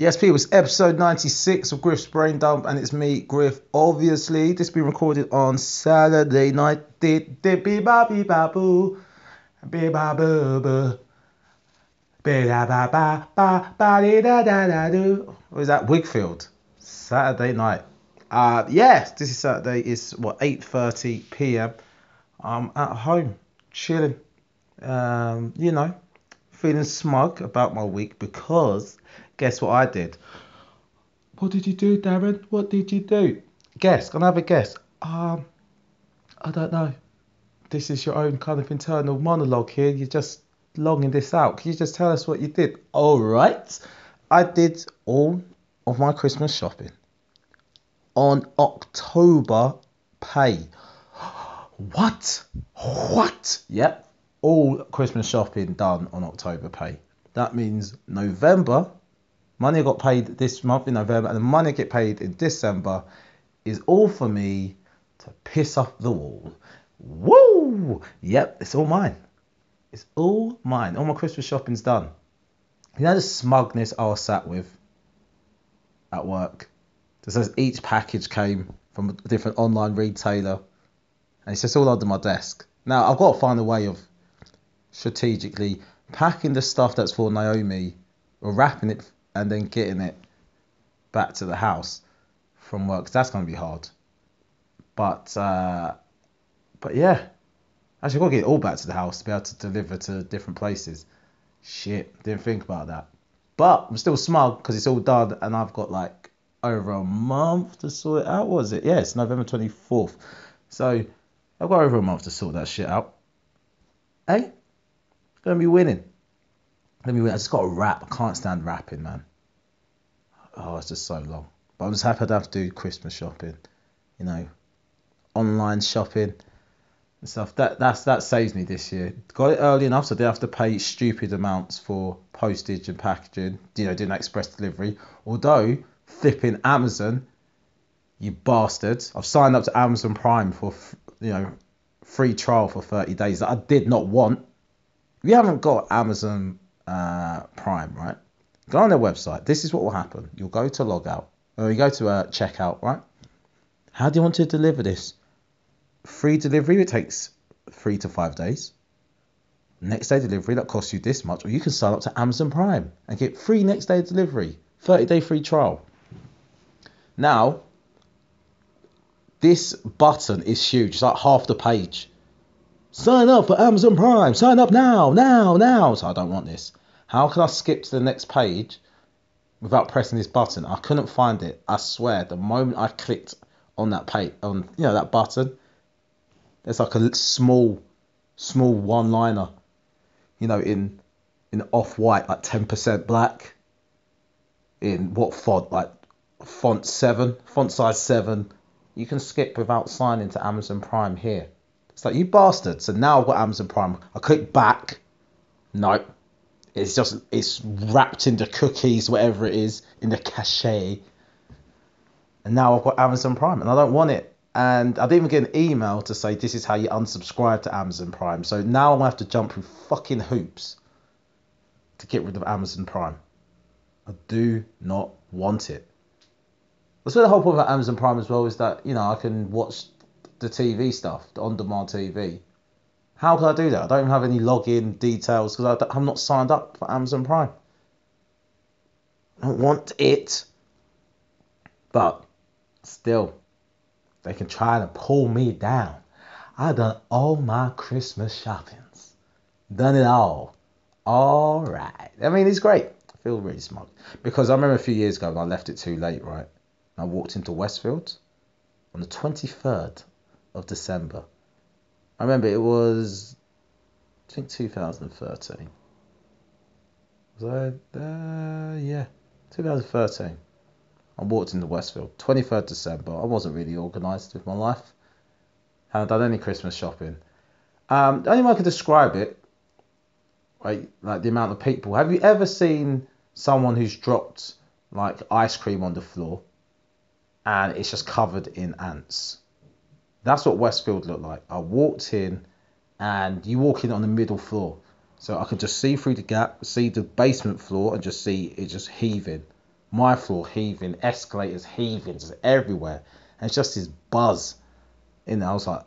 Yes, people, it's episode 96 of Griff's Brain Dump, and it's me, Griff. Obviously, this being recorded on Saturday night. Or is that Wigfield? Saturday night. Yes, this is Saturday. It's, 8:30 p.m. I'm at home, chilling. Feeling smug about my week because... guess what I did? What did you do, Darren? What did you do? Guess. Can I have a guess? I don't know. This is your own kind of internal monologue here. You're just longing this out. Can you just tell us what you did? All right. I did all of my Christmas shopping on October pay. What? Yep. All Christmas shopping done on October pay. That means November... money I got paid this month in November and the money I get paid in December is all for me to piss up the wall. Woo! Yep, it's all mine. It's all mine. All my Christmas shopping's done. You know the smugness I was sat with at work? Just as each package came from a different online retailer and it's just all under my desk. Now, I've got to find a way of strategically packing the stuff that's for Naomi or wrapping it and then getting it back to the house from work. That's going to be hard. But yeah. Actually, I've got to get it all back to the house to be able to deliver to different places. Shit, didn't think about that. But I'm still smug because it's all done and I've got like over a month to sort it out. Was it? Yeah, it's November 24th. So I've got over a month to sort that shit out. Hey, going to be winning. I just got to rap. I can't stand rapping, man. Oh, it's just so long. But I'm just happy I don't have to do Christmas shopping, you know, online shopping and stuff. That saves me this year. Got it early enough so I didn't have to pay stupid amounts for postage and packaging. You know, doing express delivery. Although, flipping Amazon, you bastards. I've signed up to Amazon Prime for, free trial for 30 days that I did not want. We haven't got Amazon Prime, right? Go on their website. This is what will happen. You'll go to log out, or you go to checkout, right? How do you want to deliver this? Free delivery, it takes 3 to 5 days. Next day delivery, that costs you this much, or you can sign up to Amazon Prime and get free next day delivery, 30-day free trial. Now, this button is huge. It's like half the page. Sign up for Amazon Prime. Sign up now. So I don't want this. How can I skip to the next page without pressing this button? I couldn't find it. I swear, the moment I clicked on that page, on that button, there's like a small one-liner, in off-white, like 10% black. In what font? Like font size 7. You can skip without signing to Amazon Prime here. It's like, you bastard. So now I've got Amazon Prime. I click back. No. It's wrapped into cookies, whatever it is, in the cachet. And now I've got Amazon Prime and I don't want it. And I didn't even get an email to say, this is how you unsubscribe to Amazon Prime. So now I'm going to have to jump through fucking hoops to get rid of Amazon Prime. I do not want it. That's where the whole point about Amazon Prime as well is that, I can watch the TV stuff, the on-demand TV. How can I do that? I don't even have any login details because I'm not signed up for Amazon Prime. I don't want it. But still, they can try to pull me down. I've done all my Christmas shoppings. Done it all. All right. I mean, it's great. I feel really smug. Because I remember a few years ago when I left it too late, right? And I walked into Westfield on the 23rd. Of December. I remember it was 2013. Was I there? Yeah, 2013. I walked into Westfield, 23rd December. I wasn't really organised with my life. Hadn't done any Christmas shopping. The only way I can describe it, right, like the amount of people. Have you ever seen someone who's dropped like ice cream on the floor and it's just covered in ants? That's what Westfield looked like. I walked in and you walk in on the middle floor. So I could just see through the gap, see the basement floor and just see it just heaving. my floor heaving, escalators heaving, just everywhere. And it's just this buzz in there. I was like,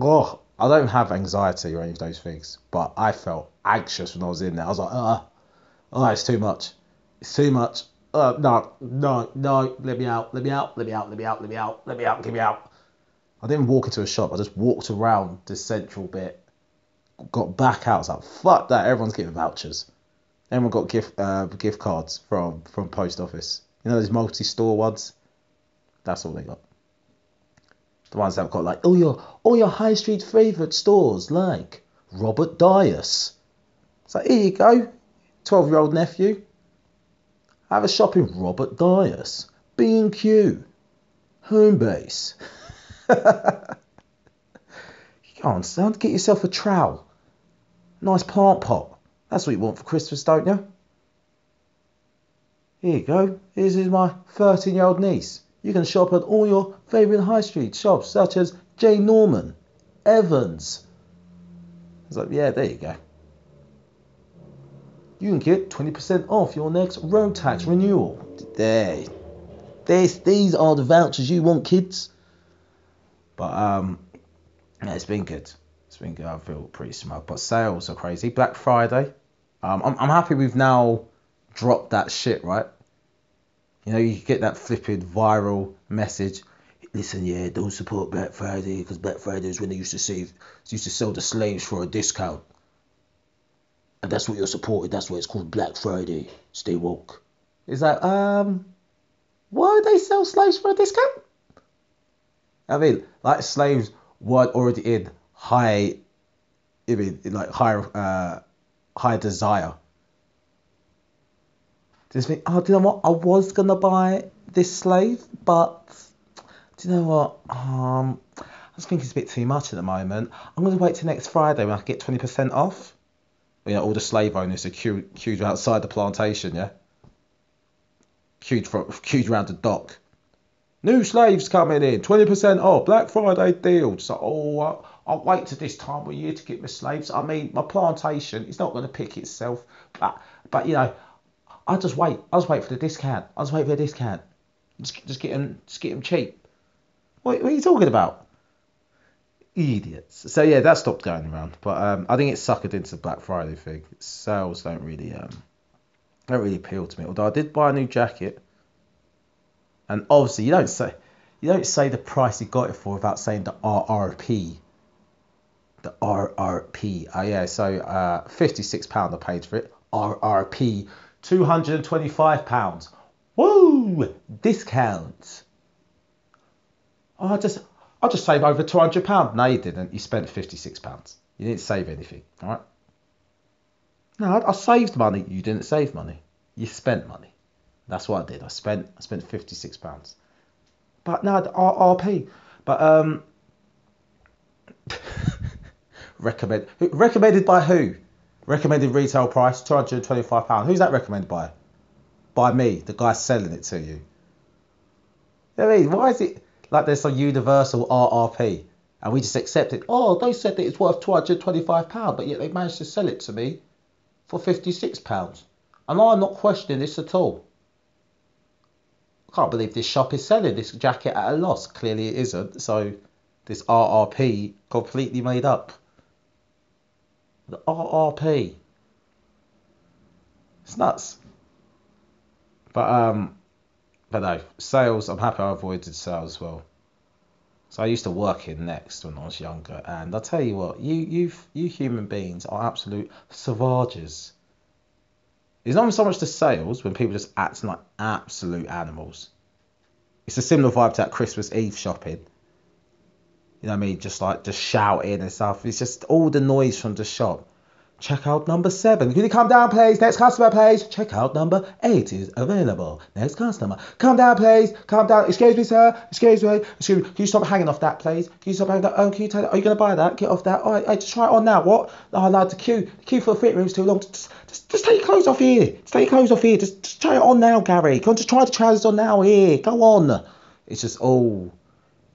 oh, I don't have anxiety or any of those things, but I felt anxious when I was in there. I was like, it's too much. It's too much. No, let me out, get me out. I didn't walk into a shop. I just walked around this central bit, got back out. I was like, fuck that, everyone's getting vouchers. Everyone got gift cards from post office. You know those multi-store ones? That's all they got. The ones that have got like, all your high street favourite stores, like Robert Dyas. It's like, here you go, 12-year-old nephew. Have a shop in Robert Dyas, B&Q, Homebase. You can't stand to get yourself a trowel. Nice plant pot. That's what you want for Christmas, don't you? Here you go. This is my 13-year-old niece. You can shop at all your favourite high street shops, such as J. Norman Evans. I was like, yeah, there you go. You can get 20% off your next road tax renewal. There. These are the vouchers you want, kids. But yeah, it's been good. It's been good. I feel pretty smug. But sales are crazy. Black Friday. I'm happy we've now dropped that shit, right? You know, you get that flipping viral message. Listen, yeah, don't support Black Friday because Black Friday is when they used to sell the slaves for a discount. And that's what you're supporting. That's why it's called Black Friday. Stay woke. It's like, why would they sell slaves for a discount? I mean, like slaves weren't already in high desire. Just think, oh, do you know what? I was gonna buy this slave, but do you know what? I just think it's a bit too much at the moment. I'm gonna wait till next Friday when I get 20% off. You know, all the slave owners are queued outside the plantation, yeah? Queued round the dock. New slaves coming in, 20% off, Black Friday deal. So, I'll wait till this time of year to get my slaves. I mean, my plantation, it's not going to pick itself. But you know, I'll just wait for the discount. Just get them cheap. What are you talking about? Idiots. So yeah, that stopped going around, but I think it's suckered into the Black Friday thing. Sales don't really appeal to me. Although I did buy a new jacket, and obviously you don't say the price you got it for without saying the RRP. The RRP. So £56 I paid for it. RRP £225. Woo! Discount. I just saved over £200. No, you didn't. You spent £56. You didn't save anything, all right? No, I saved money. You didn't save money. You spent money. That's what I did. I spent £56. But no, RRP. But recommended by who? Recommended retail price £225. Who's that recommended by? By me, the guy selling it to you. I mean, why is it? Like there's some universal RRP, and we just accept it. Oh, they said that it's worth £225, but yet they managed to sell it to me for £56. And I'm not questioning this at all. I can't believe this shop is selling this jacket at a loss. Clearly it isn't, so this RRP completely made up. The RRP. It's nuts. But no, sales, I'm happy I avoided sales as well. So I used to work in Next when I was younger. And I'll tell you what, you human beings are absolute savages. It's not so much the sales when people just acting like absolute animals. It's a similar vibe to that Christmas Eve shopping. You know what I mean? Just shouting and stuff. It's just all the noise from the shop. Checkout number 7. Can you come down, please? Next customer, please. Checkout number 8 is available. Next customer. Come down, please. Come down. Excuse me, sir. Excuse me. Excuse me. Can you stop hanging off that, please? Can you stop hanging off that? Oh, can you take that? Are you going to buy that? Get off that. All right, just try it on now. What? Oh, no, the queue for the fit room is too long. Just take your clothes off here. Just take your clothes off here. Just try it on now, Gary. Come on, just try the trousers on now here. Go on. It's just all...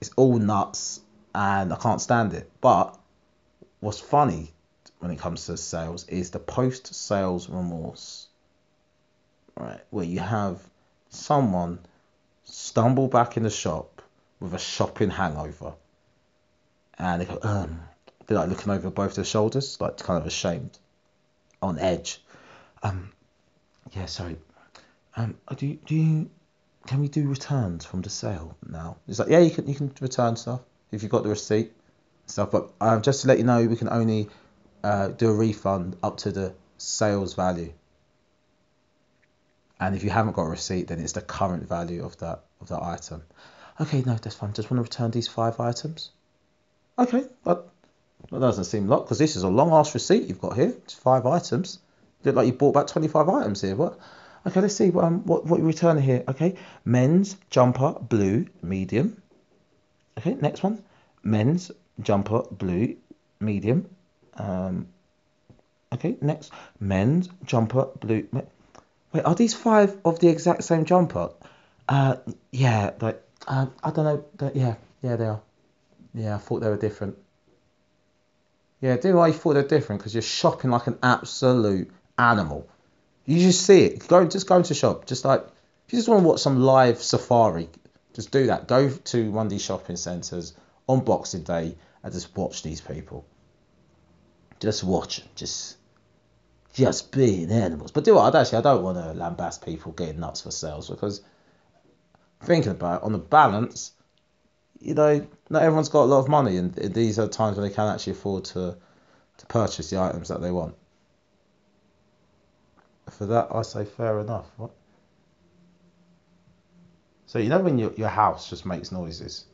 It's all nuts. And I can't stand it. But what's funny... when it comes to sales is the post-sales remorse, right? Where you have someone stumbled back in the shop with a shopping hangover. And they go, they're like looking over both their shoulders, like kind of ashamed, on edge. Yeah, sorry. Can we do returns from the sale now? It's like, yeah, you can return stuff if you've got the receipt and stuff. But just to let you know, we can only do a refund up to the sales value. And if you haven't got a receipt, then it's the current value of that item. Okay, no, that's fine. Just want to return these 5 items. Okay, but that doesn't seem a lot, because this is a long-ass receipt you've got here. It's 5 items. Look like you bought back 25 items here. What? Okay, let's see what you're returning here. Okay, men's jumper, blue, medium. Okay, next one. Men's jumper, blue, medium. Okay, next. Men's jumper, blue. Wait, are these 5 of the exact same jumper? Yeah, like, I don't know. Yeah, they are. Yeah, I thought they were different. Yeah, do you know why you thought they were different? Because you're shopping like an absolute animal. You just see it. Just go into the shop. Just like, if you just want to watch some live safari, just do that. Go to one of these shopping centres on Boxing Day and just watch these people. Just watch them. Just being animals. But do what? I don't want to lambast people getting nuts for sales, because thinking about it, on the balance, you know, not everyone's got a lot of money, and these are times when they can actually afford to purchase the items that they want. For that, I say fair enough. What? So you know when your house just makes noises,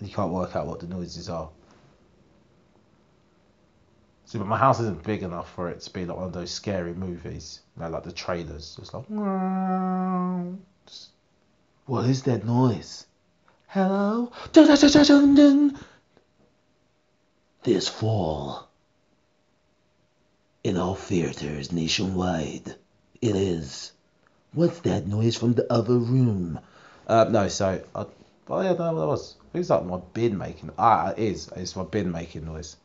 you can't work out what the noises are. See, but my house isn't big enough for it to be like one of those scary movies, you know, like the trailers. It's like, what is that noise? Hello? This fall, in all theaters nationwide, it is, what's that noise from the other room? No, so, I don't know what that was. I think it's like my bin making. It's my bin making noise,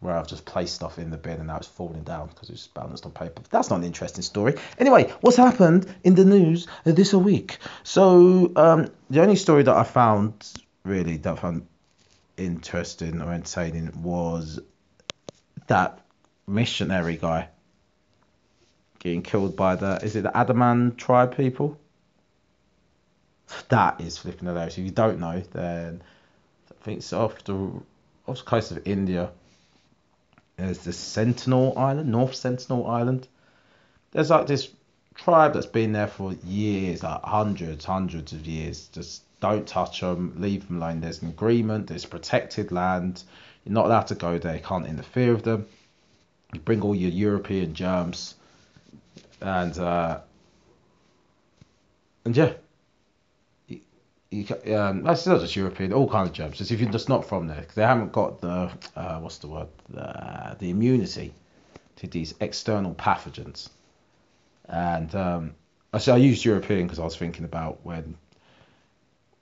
where I've just placed stuff in the bin and now it's falling down because it's balanced on paper. But that's not an interesting story. Anyway, what's happened in the news this week? So the only story that I found really interesting or entertaining was that missionary guy getting killed by the Adaman tribe people. That is flipping hilarious. If you don't know, then I think it's off the coast of India. There's the Sentinel Island, North Sentinel Island. There's like this tribe that's been there for years, like hundreds of years. Just don't touch them, leave them alone. There's an agreement, there's protected land. You're not allowed to go there, you can't interfere with them. You bring all your European germs. And yeah. That's not just European, all kinds of germs. It's if you're just not from there, because they haven't got the the immunity to these external pathogens. And actually, I used European because I was thinking about when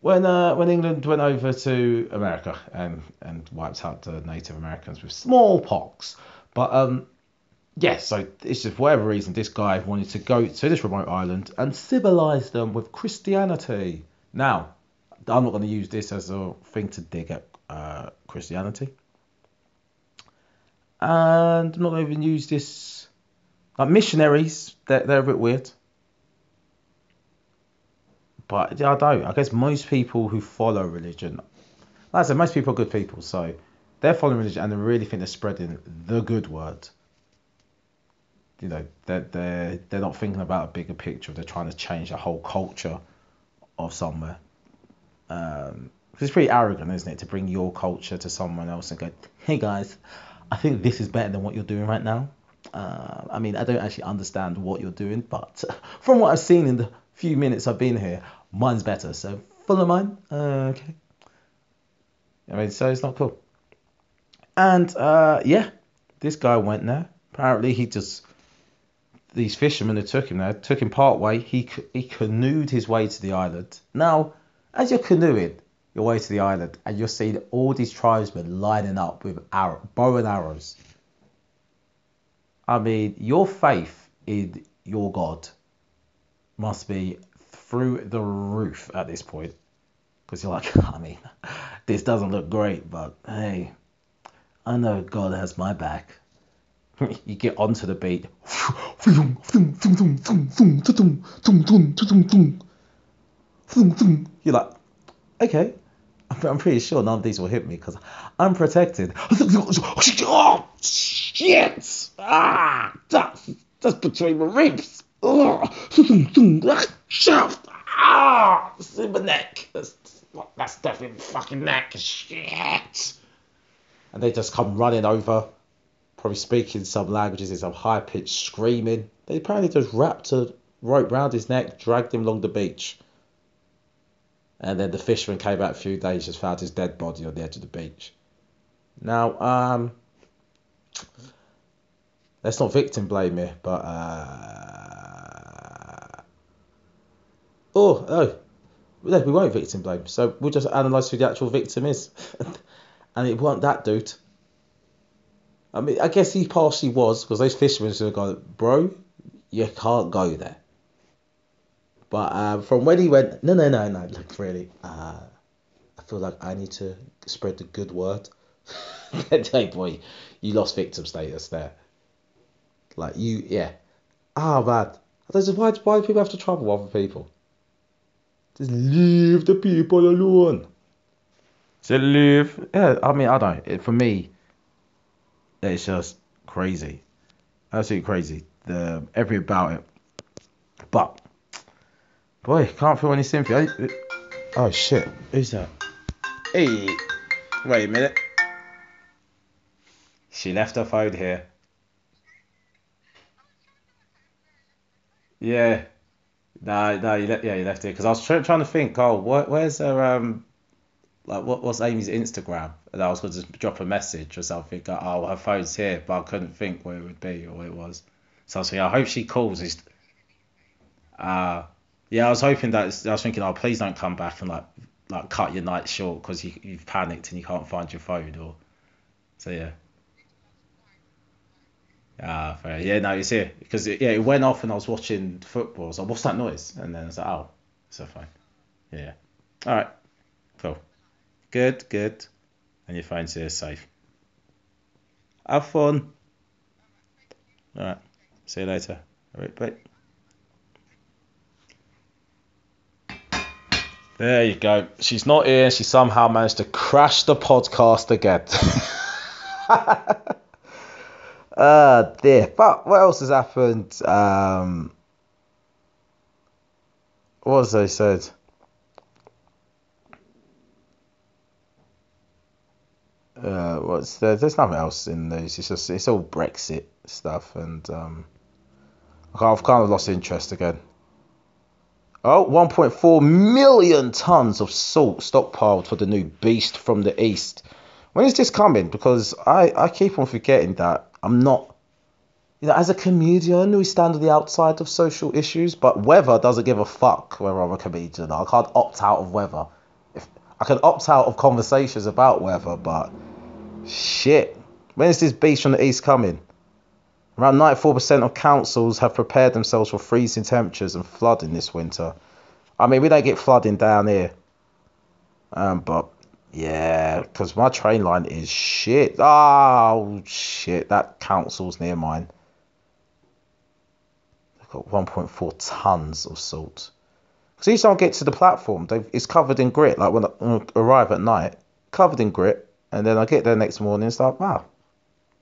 England went over to America and wiped out the Native Americans with smallpox. But yeah, so it's just for whatever reason this guy wanted to go to this remote island and civilize them with Christianity. Now, I'm not going to use this as a thing to dig at Christianity. And I'm not going to even use this. Like missionaries, they're a bit weird. But yeah, I don't. I guess most people who follow religion, like I said, most people are good people. So they're following religion and they really think they're spreading the good word. You know, they're not thinking about a bigger picture. They're trying to change the whole culture of somewhere. It's pretty arrogant, isn't it, to bring your culture to someone else and go, hey guys, I think this is better than what you're doing right now. I mean, I don't actually understand what you're doing, but from what I've seen in the few minutes I've been here, mine's better, so follow mine. Okay, I mean, so it's not cool. And yeah, this guy went there. Apparently these fishermen who took him part way, he canoed his way to the island. Now, as you're canoeing your way to the island, and you're seeing all these tribesmen lining up with bow and arrows. I mean, your faith in your God must be through the roof at this point. Because you're like, I mean, this doesn't look great, but hey, I know God has my back. You get onto the beat. You're like, okay, I'm pretty sure none of these will hit me because I'm protected. Oh, shit! Ah, that's between my ribs. Ah, it's in my neck. That's definitely my fucking neck. Shit! And they just come running over, probably speaking some languages in some high-pitched screaming. They apparently just wrapped a rope round his neck, dragged him along the beach. And then the fisherman came out a few days, just found his dead body on the edge of the beach. Now, let's not victim blame here, but, no, we won't victim blame. So we'll just analyse who the actual victim is. And it weren't that dude. I mean, I guess he partially was, because those fishermen should have gone, bro, you can't go there. But from when he went, no, like, really, I feel like I need to spread the good word. Hey, boy, you lost victim status there. Like, you, yeah. Ah, man. Why do people have to trouble other people? Just leave the people alone. Just leave. Yeah, I mean, I don't know. For me, it's just crazy. Absolutely crazy. Everything about it. But... boy, can't feel any sympathy. Oh shit, who's that? Hey, wait a minute. She left her phone here. Yeah, no, you left it because I was trying to think. Oh, where's her like what's Amy's Instagram? And I was going to just drop a message or something. Oh, her phone's here, but I couldn't think where it would be or what it was. So I was thinking, I hope she calls. Yeah, I was hoping that, I was thinking, oh, please don't come back and like cut your night short because you've panicked and you can't find your phone or, so yeah. Ah, fair. Yeah, no, it's here because it went off and I was watching football. I was like, what's that noise? And then I was like, oh, so fine. Yeah. All right. Cool. Good. And your phone's here, safe. Have fun. All right. See you later. All right, bye. There you go. She's not here. She somehow managed to crash the podcast again. Dear. But what else has happened? What was I said? There's nothing else in the news. It's all Brexit stuff, and I've kind of lost interest again. Oh, 1.4 million tons of salt stockpiled for the new beast from the east. When is this coming? Because I keep on forgetting that I'm not... you know, as a comedian, we stand on the outside of social issues, but weather doesn't give a fuck whether I'm a comedian. I can't opt out of weather. I can opt out of conversations about weather, but... shit. When is this beast from the east coming? Around 94% of councils have prepared themselves for freezing temperatures and flooding this winter. I mean, we don't get flooding down here. But, yeah, because my train line is shit. Oh, shit, that council's near mine. They've got 1.4 tons of salt. Because each time I get to the platform, it's covered in grit. Like, when I arrive at night, covered in grit. And then I get there next morning, it's like, wow.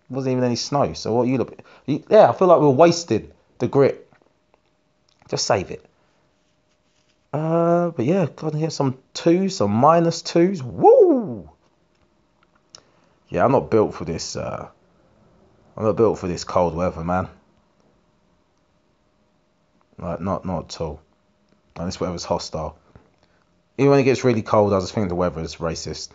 Wasn't even any snow, so what you look... yeah, I feel like we're wasting the grit. Just save it. But yeah, got to hear some 2s, some -2s. Woo! Yeah, I'm not built for this, I'm not built for this cold weather, man. Like, not at all. And this weather's hostile. Even when it gets really cold, I just think the weather is racist.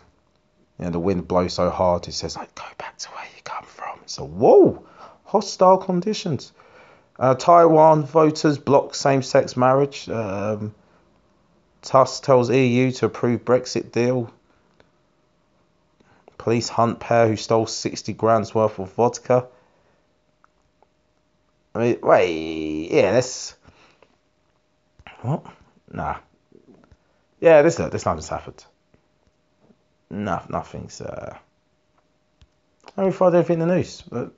You know, the wind blows so hard, it says, like, go back to where you come from. So, whoa, hostile conditions. Taiwan voters block same-sex marriage. Tusk tells EU to approve Brexit deal. Police hunt pair who stole 60 grand's worth of vodka. I mean, wait, yeah, this... What? Nah. Yeah, this nothing's happened. No, nothing's, I haven't followed anything in the news, but...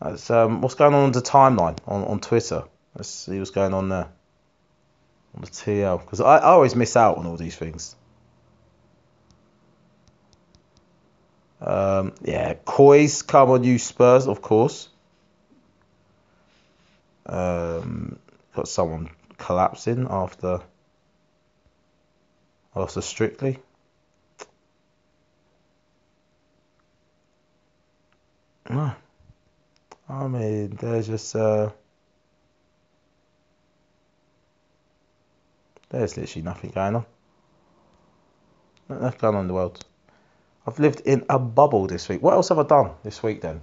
That's, what's going on the timeline on Twitter? Let's see what's going on there. On the TL, because I always miss out on all these things. Yeah, Coys, come on you Spurs, of course. Got someone collapsing after Strictly. No, I mean they're just there's literally nothing going on. Nothing going on in the world. I've lived in a bubble this week. What else have I done this week then?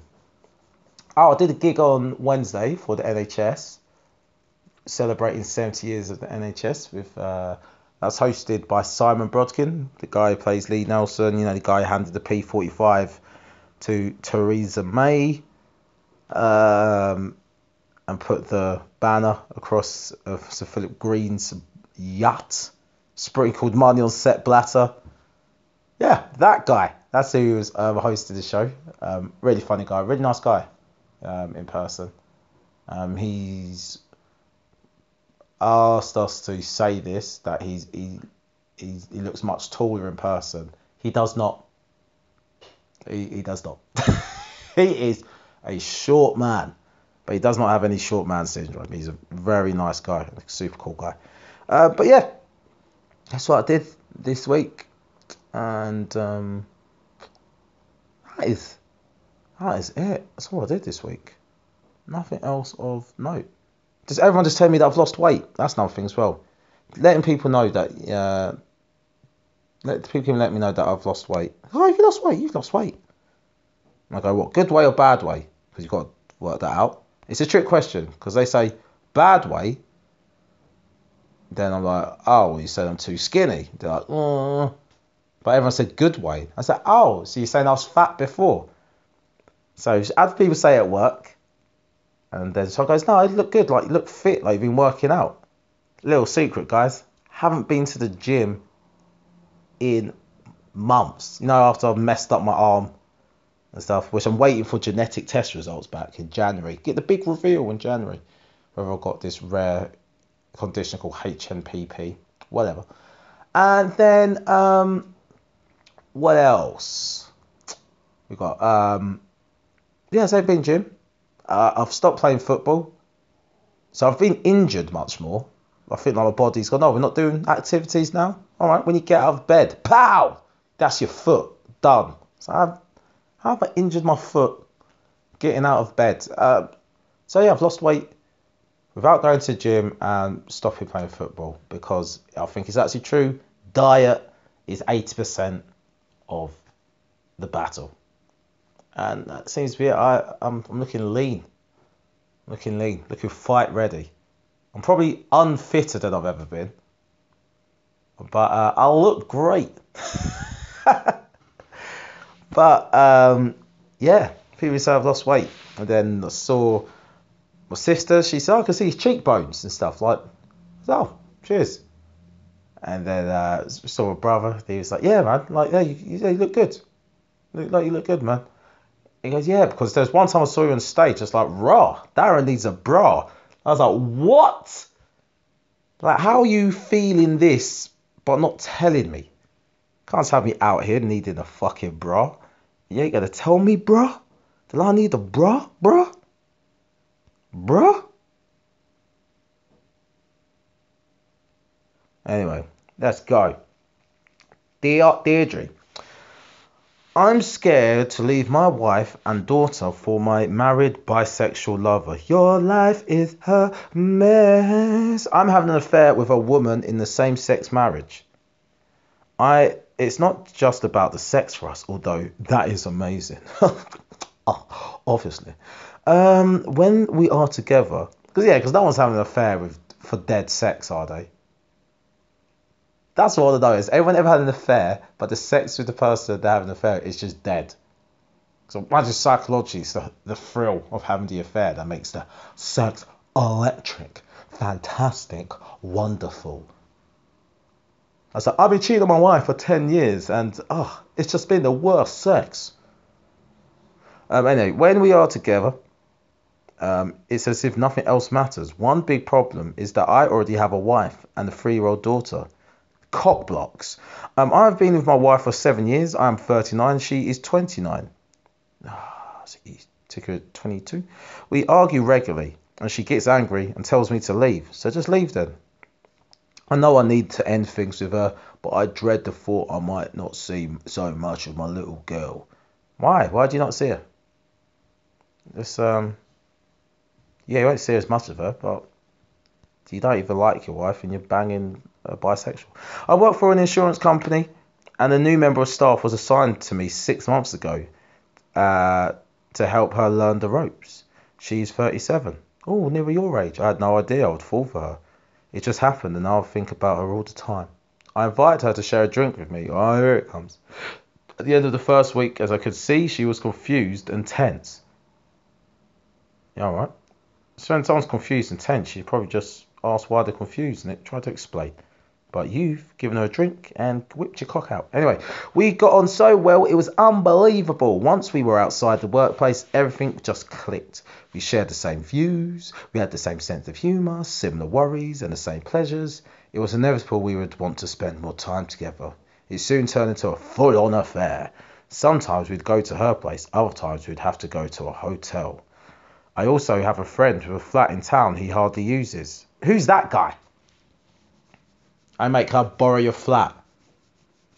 Oh, I did a gig on Wednesday for the NHS, celebrating 70 years of the NHS. With that's hosted by Simon Brodkin, the guy who plays Lee Nelson. You know, the guy who handed the P45 to Theresa May, and put the banner across of Sir Philip Green's yacht, sprinkled money on Sepp Blatter. Yeah, that guy. That's who was hosted the show. Really funny guy, really nice guy in person. He's asked us to say this, that he looks much taller in person. He does not. He does not. He is a short man, but he does not have any short man syndrome. He's a very nice guy, a super cool guy. But yeah, that's what I did this week. And that is it. That's all I did this week. Nothing else of note. Does everyone just tell me that I've lost weight? That's another thing as well. Letting people know that people can let me know that I've lost weight. Oh, have you lost weight? You've lost weight. And I go, what? Good way or bad way? Because you've got to work that out. It's a trick question because they say bad way. Then I'm like, oh, well, you said I'm too skinny. They're like, oh. But everyone said good way. I said, oh, so you're saying I was fat before. So as people say at work, and then someone goes, no, you look good, like you look fit, like you've been working out. Little secret, guys, haven't been to the gym in months. You know, after I've messed up my arm and stuff, which I'm waiting for genetic test results back in January. Get the big reveal in January, whether I've got this rare condition called HNPP, whatever. And then, what else? We got, so I've been gym. I've stopped playing football. So I've been injured much more. I think like my body's gone, no, we're not doing activities now. All right, when you get out of bed, pow! That's your foot. Done. So how have I injured my foot getting out of bed? So yeah, I've lost weight without going to the gym and stopping playing football, because I think it's actually true. Diet is 80% of the battle. And that seems to be it. I'm looking lean. Looking fight ready. I'm probably unfitter than I've ever been. But I'll look great. But, yeah, people say I've lost weight. And then I saw my sister. She said, I can see his cheekbones and stuff. Like, oh, cheers. And then saw my brother. He was like, yeah, man, like, yeah, you look good. You look good, man. He goes, yeah, because there's one time I saw you on stage. It's like, raw, Darren needs a bra. I was like, what? Like, how are you feeling this but not telling me? Can't have me out here needing a fucking bra. You ain't going to tell me, bra? Did I need a bra, Bruh? Anyway, let's go. Deirdre. I'm scared to leave my wife and daughter for my married bisexual lover. Your life is her mess. I'm having an affair with a woman in the same-sex marriage. It's not just about the sex for us, although that is amazing. Oh, obviously. When we are together, because no one's having an affair for dead sex, are they? That's all I know, is everyone ever had an affair, but the sex with the person they're having an affair is just dead. So bloody psychology is the thrill of having the affair that makes the sex electric, fantastic, wonderful. I said, I've been cheating on my wife for 10 years and it's just been the worst sex. Anyway, when we are together, it's as if nothing else matters. One big problem is that I already have a wife and a 3-year-old daughter. Cock blocks. I've been with my wife for 7 years. I'm 39. She is 29. Ticker 22. We argue regularly and she gets angry and tells me to leave. So just leave then. I know I need to end things with her, but I dread the thought I might not see so much of my little girl. Why? Why do you not see her? Yeah, you won't see as much of her, but you don't even like your wife and you're banging a bisexual. I work for an insurance company and a new member of staff was assigned to me 6 months ago to help her learn the ropes. She's 37. Oh, nearly your age. I had no idea I would fall for her. It just happened and I'll think about her all the time. I invite her to share a drink with me. Oh, here it comes. At the end of the first week, as I could see, she was confused and tense. Yeah, alright. So when someone's confused and tense, she probably just asked why they're confused and it tried to explain. But you've given her a drink and whipped your cock out. Anyway, we got on so well, it was unbelievable. Once we were outside the workplace, everything just clicked. We shared the same views, we had the same sense of humour, similar worries and the same pleasures. It was inevitable we would want to spend more time together. It soon turned into a full-on affair. Sometimes we'd go to her place, other times we'd have to go to a hotel. I also have a friend with a flat in town he hardly uses. Who's that guy? I make her borrow your flat.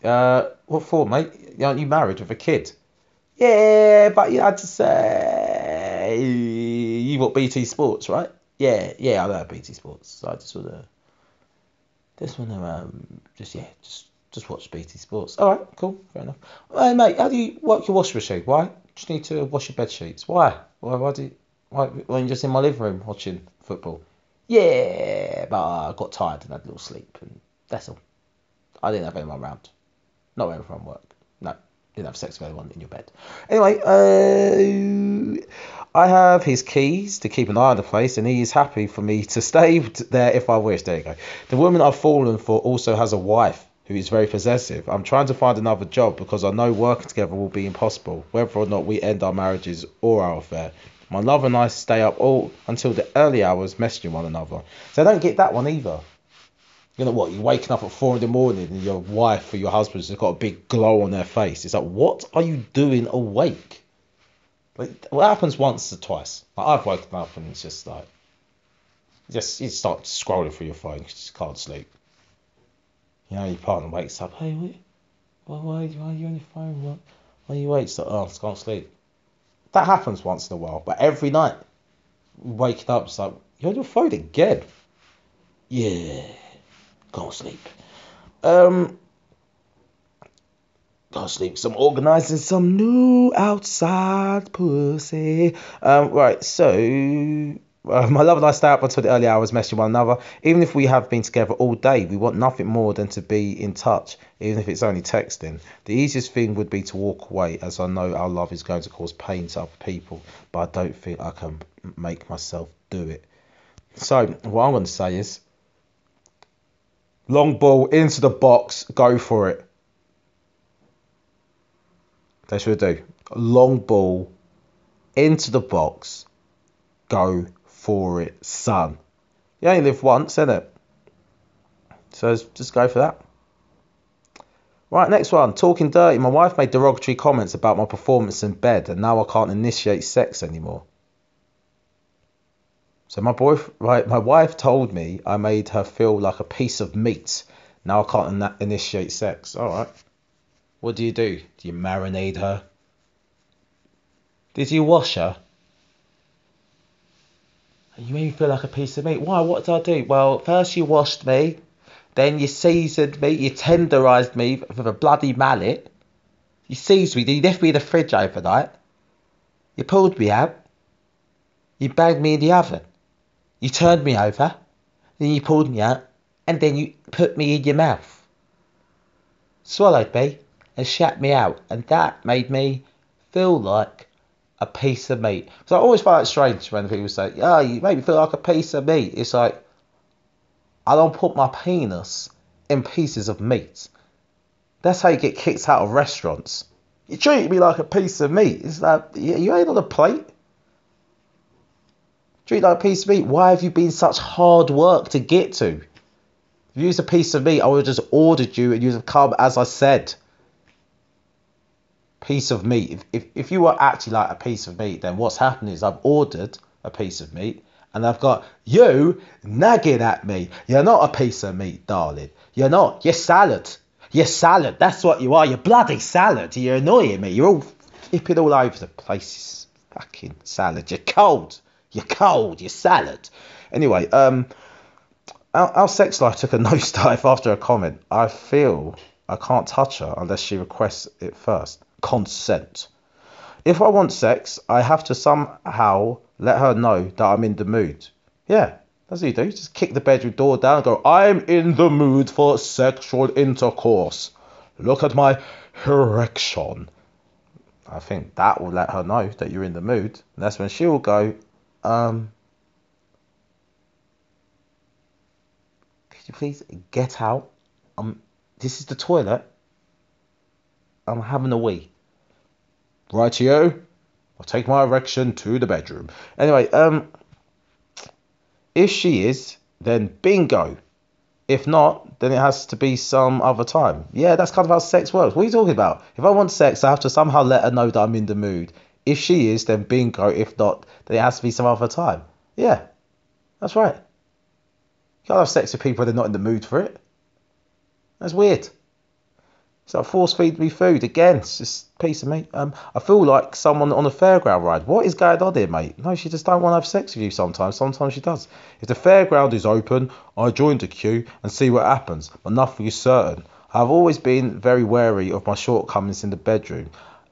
What for, mate? Aren't you married with a kid? Yeah, but you had to say... You got BT Sports, right? Yeah, I know BT Sports. So I just want to... Just watch BT Sports. All right, cool, fair enough. Hey, mate, how do you work your washing machine? Why? Just need to wash your bed sheets. Why? Why you're just in my living room watching football? Yeah, but I got tired and had a little sleep, and that's all. I didn't have anyone around. Not everyone worked. No, didn't have sex with anyone in your bed. Anyway, I have his keys to keep an eye on the place, and he is happy for me to stay there if I wish. There you go. The woman I've fallen for also has a wife who is very possessive. I'm trying to find another job because I know working together will be impossible, whether or not we end our marriages or our affair. My love and I stay up all until the early hours messaging one another. So I don't get that one either. You know what? You're waking up at 4 a.m. and your wife or your husband's got a big glow on their face. It's like, what are you doing awake? Like, what happens once or twice? Like, I've woken up and it's just like, you start scrolling through your phone. You just can't sleep. You know, your partner wakes up. Hey, why are you on your phone? Why are you awake? It's like, I just can't sleep. That happens once in a while, but every night waking up, it's like, you're on your phone again. Yeah, can't sleep. Can't sleep. So I'm organising some new outside pussy. Right, so my love and I stay up until the early hours messaging one another. Even if we have been together all day, we want nothing more than to be in touch, even if it's only texting. The easiest thing would be to walk away, as I know our love is going to cause pain to other people, but I don't think I can make myself do it. So what I'm going to say is, long ball into the box, go for it. That's what I do. Long ball into the box, go for it, son. You only live once, innit? So just go for that. Right, next one. Talking dirty. My wife made derogatory comments about my performance in bed, and now I can't initiate sex anymore. So my wife told me I made her feel like a piece of meat. Now I can't initiate sex. All right. What do? Do you marinate her? Did you wash her? You made me feel like a piece of meat. Why? What did I do? Well, first you washed me. Then you seasoned me. You tenderised me with a bloody mallet. You seized me. Then you left me in the fridge overnight. You pulled me out. You banged me in the oven. You turned me over. Then you pulled me out. And then you put me in your mouth. Swallowed me and shat me out. And that made me feel like a piece of meat. So I always find it strange when people say, yeah, you make me feel like a piece of meat. It's like, I don't put my penis in pieces of meat. That's how you get kicked out of restaurants. You treat me like a piece of meat. It's like, you ain't on a plate. Treat like a piece of meat. Why have you been such hard work to get to? If you used a piece of meat, I would have just ordered you and you'd have come as I said. Piece of meat. If you were actually like a piece of meat, then what's happened is I've ordered a piece of meat and I've got you nagging at me. You're not a piece of meat, darling. You're not. You're salad. You're salad. That's what you are. You're bloody salad. You're annoying me. You're all flipping all over the place. Fucking salad. You're cold. You're cold, you're salad. Anyway, our sex life took a nosedive after a comment. I feel I can't touch her unless she requests it first. Consent. If I want sex, I have to somehow let her know that I'm in the mood. Yeah, that's what you do. You just kick the bedroom door down and go, I'm in the mood for sexual intercourse. Look at my erection. I think that will let her know that you're in the mood. And that's when she will go, could you please get out? This is the toilet. I'm having a wee. Rightio. I'll take my erection to the bedroom. Anyway, if she is, then bingo. If not, then it has to be some other time. Yeah, that's kind of how sex works. What are you talking about? If I want sex, I have to somehow let her know that I'm in the mood. If she is, then bingo. If not, then it has to be some other time. Yeah, that's right. You can't have sex with people when they're not in the mood for it. That's weird. It's like force feed me food. Again, it's just a piece of meat. I feel like someone on a fairground ride. What is going on here, mate? No, she just don't want to have sex with you sometimes. Sometimes she does. If the fairground is open, I join the queue and see what happens. But nothing is certain. I've always been very wary of my shortcomings in the bedroom.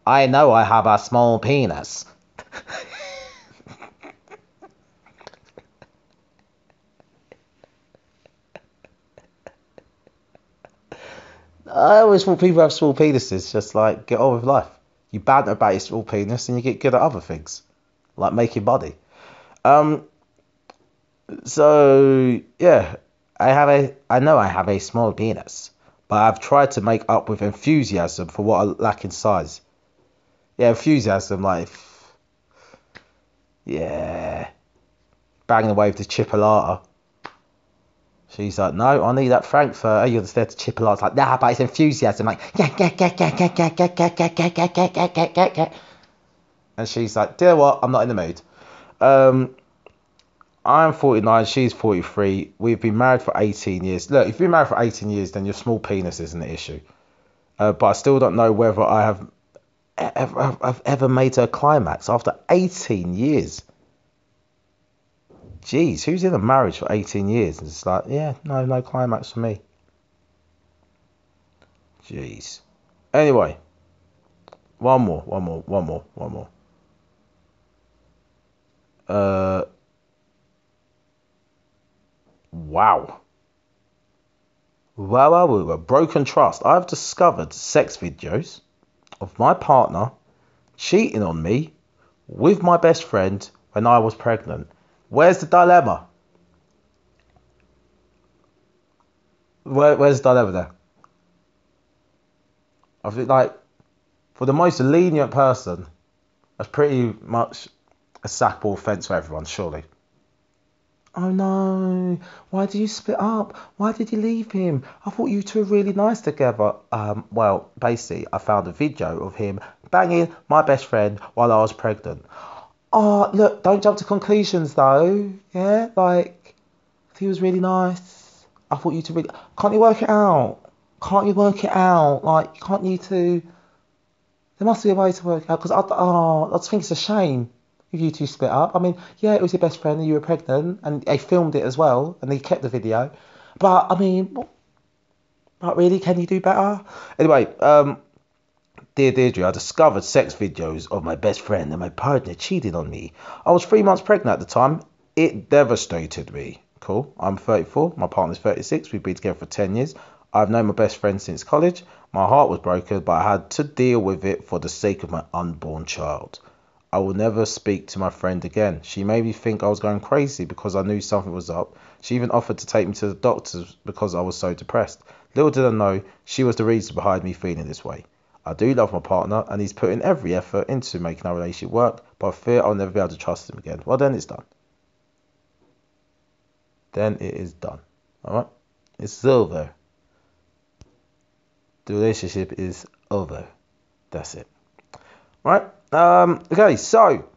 I know I have a small penis. I always thought people have small penises, just like, get on with life. You banter about your small penis and you get good at other things, like making money. So, yeah, I know I have a small penis, but I've tried to make up with enthusiasm for what I lack in size. Yeah, enthusiasm, like, yeah, banging away with the chipolata. She's like, no, I need that Frankfurter. You're just there to chipolata. Like, nah, but it's enthusiasm. Like, and she's like, dear what? I'm not in the mood. I'm 49, she's 43. We've been married for 18 years. Look, if you've been married for 18 years, then your small penis isn't an issue. But I still don't know whether I've ever made her climax after 18 years. Jeez, who's in a marriage for 18 years? And it's like, yeah, no climax for me. Jeez. Anyway, one more. Wow. Broken trust. I've discovered sex videos of my partner cheating on me with my best friend when I was pregnant. Where's the dilemma? Where's the dilemma there? I think, like, for the most lenient person, that's pretty much a sackable offence for everyone, surely. Oh no, why did you split up? Why did you leave him? I thought you two were really nice together. Well, basically, I found a video of him banging my best friend while I was pregnant. Oh, look, don't jump to conclusions, though. Yeah, like, he was really nice. I thought you two really... Can't you work it out? Can't you work it out? Like, can't you two... There must be a way to work it out, because I just think it's a shame if you two split up. I mean, yeah, it was your best friend and you were pregnant, and they filmed it as well, and they kept the video. But, I mean, but really, can you do better? Anyway, Dear Deirdre, I discovered sex videos of my best friend and my partner cheating on me. I was 3 months pregnant at the time. It devastated me. Cool. I'm 34. My partner's 36. We've been together for 10 years. I've known my best friend since college. My heart was broken, but I had to deal with it for the sake of my unborn child. I will never speak to my friend again. She made me think I was going crazy because I knew something was up. She even offered to take me to the doctors because I was so depressed. Little did I know, she was the reason behind me feeling this way. I do love my partner, and he's putting every effort into making our relationship work, but I fear I'll never be able to trust him again. Well, then it's done. Then it is done. Alright? It's over. The relationship is over. That's it. Right? Okay, so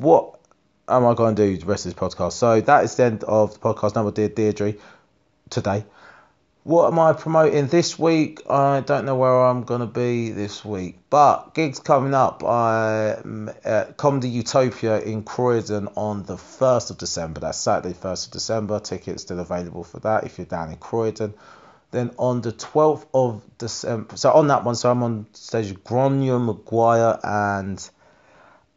what am I going to do the rest of this podcast? So that is the end of the podcast number, Dear Deirdre, today. What am I promoting this week? I don't know where I'm going to be this week, but gigs coming up. I'm at Comedy Utopia in Croydon on the 1st of December. That's Saturday, 1st of December. Tickets still available for that if you're down in Croydon. Then on the 12th of December, so on that one, so I'm on stage with Granny Maguire and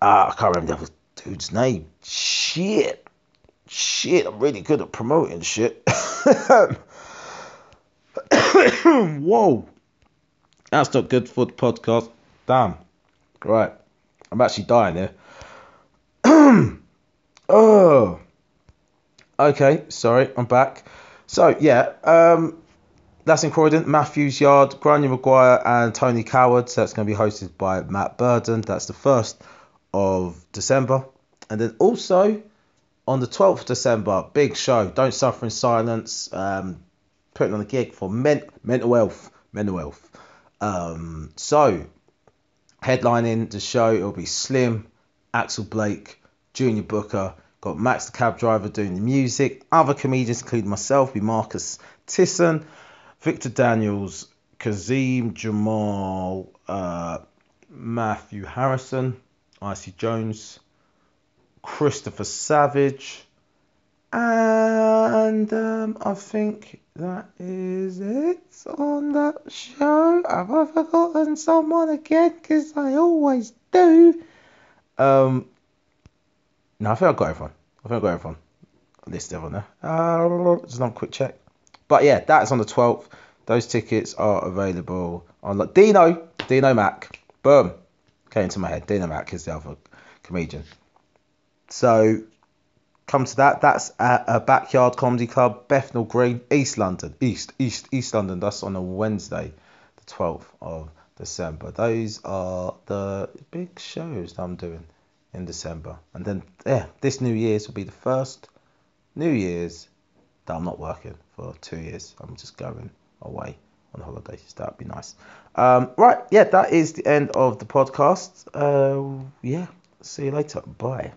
I can't remember the other dude's name. Shit, I'm really good at promoting shit. Whoa, that's not good for the podcast. Damn. Right, I'm actually dying here. Oh, okay, sorry, I'm back. So yeah, that's in Croydon, Matthew's Yard, Granny Maguire and Tony Coward. So that's going to be hosted by Matt Burden. That's the 1st of December. And then also on the 12th of December, big show, Don't Suffer in Silence. Putting on a gig for mental health. So headlining the show, it'll be Slim, Axel Blake, Junior Booker. Got Max the Cab Driver doing the music. Other comedians, including myself, be Marcus Tisson, Victor Daniels, Kazim Jamal, Matthew Harrison, Icy Jones, Christopher Savage. And I think that is it on that show. Have I forgotten someone again? Because I always do. No, I think I've got everyone. Listed everyone there. Just another quick check. But yeah, that's on the 12th. Those tickets are available on like Dino Mac. Boom. Came into my head. Dino Mac is the other comedian. So come to that. That's at a Backyard Comedy Club, Bethnal Green, East London. East London. That's on a Wednesday, the 12th of December. Those are the big shows that I'm doing in December. And then, yeah, this New Year's will be the first New Year's that I'm not working for 2 years. I'm just going away on holidays. So that'd be nice. Right, yeah, that is the end of the podcast. Yeah, see you later. Bye.